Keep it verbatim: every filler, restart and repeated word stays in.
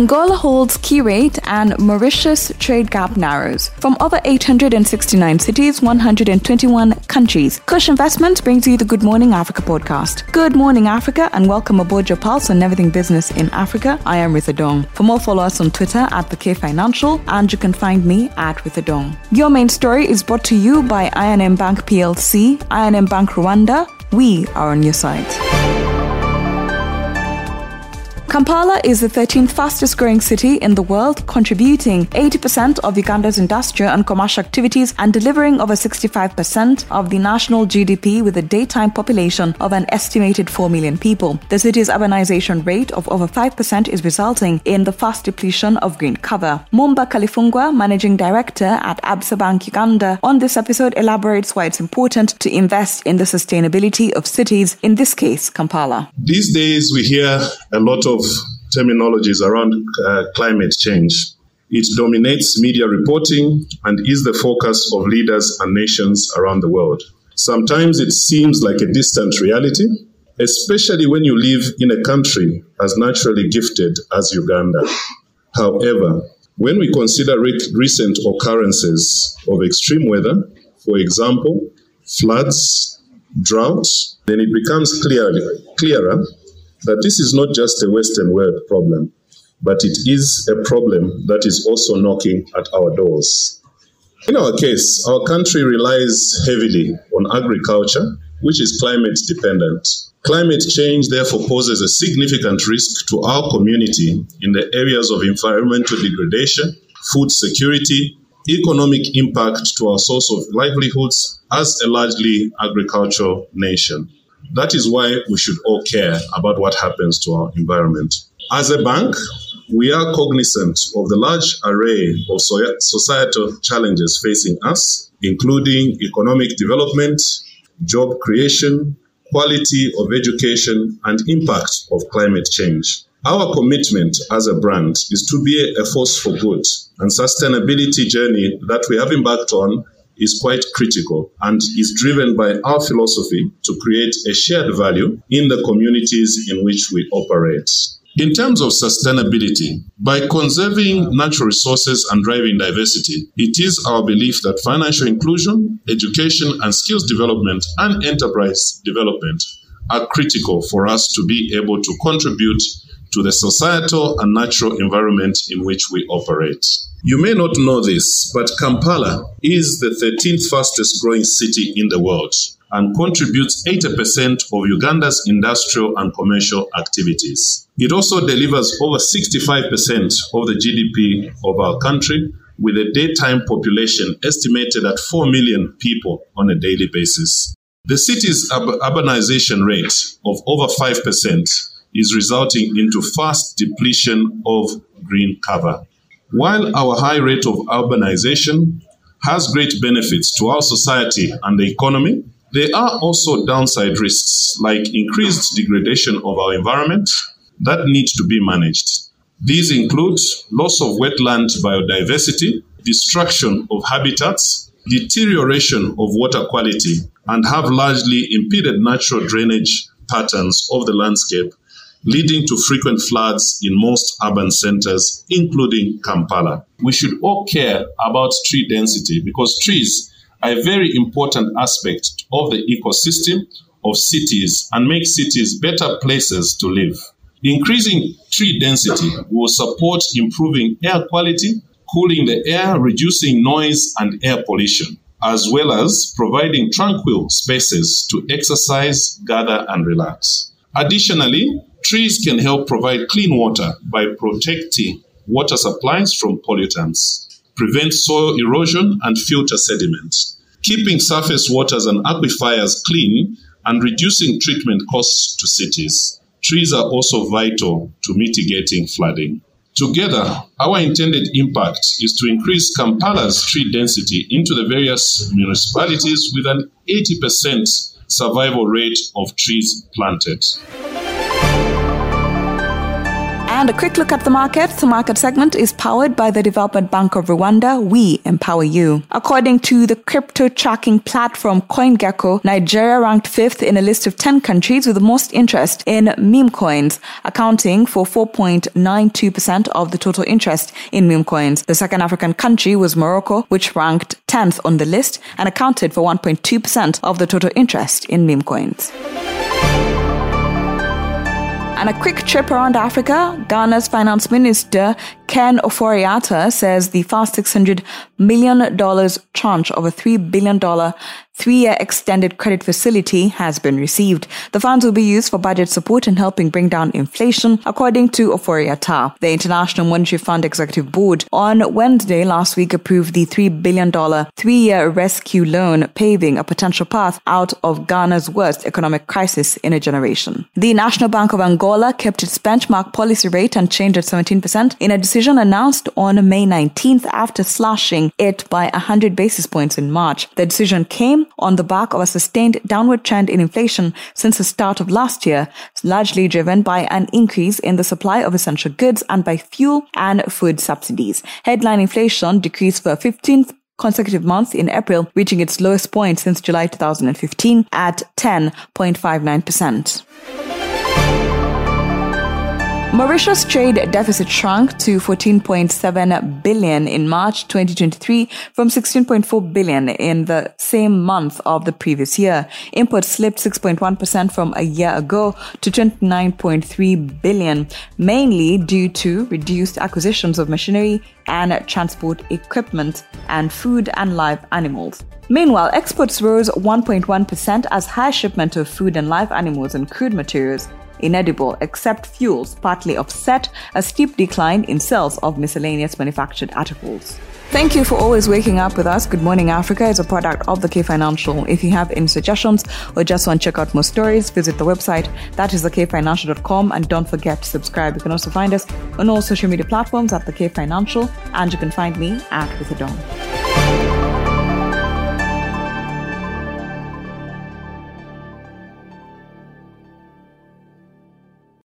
Angola holds key rate and Mauritius trade gap narrows. From over eight hundred sixty-nine cities, one hundred twenty-one countries, Kush Investments brings you the Good Morning Africa podcast. Good morning, Africa, and welcome aboard your pulse on everything business in Africa. I am Ritah Ddungu. For more, follow us on Twitter at The K Financial, and you can find me at Ritah Ddungu. Your main story is brought to you by I and M Bank P L C, I and M Bank Rwanda. We are on your side. Kampala is the thirteenth fastest growing city in the world, contributing eighty percent of Uganda's industrial and commercial activities and delivering over sixty-five percent of the national G D P with a daytime population of an estimated four million people. The city's urbanization rate of over five percent is resulting in the fast depletion of green cover. Mumba Kalifungwa, Managing Director at Absa Bank Uganda, on this episode elaborates why it's important to invest in the sustainability of cities, in this case, Kampala. These days we hear a lot of terminologies around uh, climate change. It dominates media reporting and is the focus of leaders and nations around the world. Sometimes it seems like a distant reality, especially when you live in a country as naturally gifted as Uganda. However, when we consider re- recent occurrences of extreme weather, for example, floods, droughts, then it becomes clear, clearer that this is not just a Western world problem, but it is a problem that is also knocking at our doors. In our case, our country relies heavily on agriculture, which is climate dependent. Climate change therefore poses a significant risk to our community in the areas of environmental degradation, food security, economic impact to our source of livelihoods as a largely agricultural nation. That is why we should all care about what happens to our environment. As a bank, we are cognizant of the large array of societal challenges facing us, including economic development, job creation, quality of education, and impact of climate change. Our commitment as a brand is to be a force for good, and sustainability journey that we have embarked on is quite critical and is driven by our philosophy to create a shared value in the communities in which we operate. In terms of sustainability, by conserving natural resources and driving diversity, it is our belief that financial inclusion, education and skills development and enterprise development are critical for us to be able to contribute to the societal and natural environment in which we operate. You may not know this, but Kampala is the thirteenth fastest growing city in the world and contributes eighty percent of Uganda's industrial and commercial activities. It also delivers over sixty-five percent of the G D P of our country, with a daytime population estimated at four million people on a daily basis. The city's urbanization rate of over five percent is resulting into fast depletion of green cover. While our high rate of urbanization has great benefits to our society and the economy, there are also downside risks like increased degradation of our environment that need to be managed. These include loss of wetland biodiversity, destruction of habitats, deterioration of water quality, and have largely impeded natural drainage patterns of the landscape, leading to frequent floods in most urban centers, including Kampala. We should all care about tree density because trees are a very important aspect of the ecosystem of cities and make cities better places to live. Increasing tree density will support improving air quality, cooling the air, reducing noise and air pollution, as well as providing tranquil spaces to exercise, gather, and relax. Additionally, trees can help provide clean water by protecting water supplies from pollutants, prevent soil erosion and filter sediment, keeping surface waters and aquifers clean, and reducing treatment costs to cities. Trees are also vital to mitigating flooding. Together, our intended impact is to increase Kampala's tree density into the various municipalities with an eighty percent survival rate of trees planted. And a quick look at the market. The market segment is powered by the Development Bank of Rwanda. We empower you. According to the crypto tracking platform CoinGecko, Nigeria ranked fifth in a list of ten countries with the most interest in meme coins, accounting for four point nine two percent of the total interest in meme coins. The second African country was Morocco, which ranked tenth on the list and accounted for one point two percent of the total interest in meme coins. And a quick trip around Africa, Ghana's finance minister, Ken Ofori-Atta, says the first six hundred million dollars tranche of a three billion dollars three-year extended credit facility has been received. The funds will be used for budget support and helping bring down inflation, according to Ofori-Atta. The International Monetary Fund Executive Board on Wednesday last week approved the three billion dollars three-year rescue loan, paving a potential path out of Ghana's worst economic crisis in a generation. The National Bank of Angola kept its benchmark policy rate unchanged at seventeen percent in a decision announced on May nineteenth after slashing it by one hundred basis points in March. The decision came on the back of a sustained downward trend in inflation since the start of last year, largely driven by an increase in the supply of essential goods and by fuel and food subsidies. Headline inflation decreased for fifteenth consecutive month in April, reaching its lowest point since July twenty fifteen at ten point five nine percent. Mauritius' trade deficit shrunk to fourteen point seven billion dollars in March twenty twenty-three from sixteen point four billion dollars in the same month of the previous year. Imports slipped six point one percent from a year ago to twenty-nine point three billion dollars, mainly due to reduced acquisitions of machinery and transport equipment and food and live animals. Meanwhile, exports rose one point one percent as high shipment of food and live animals and crude materials inedible except fuels partly offset a steep decline in sales of miscellaneous manufactured articles. Thank you for always waking up with us. Good Morning Africa is a product of the K Financial. If you have any suggestions or just want to check out more stories, visit the website. That is the k financial dot com, and don't forget to subscribe. You can also find us on all social media platforms at the K Financial, and you can find me at Ritah Ddungu.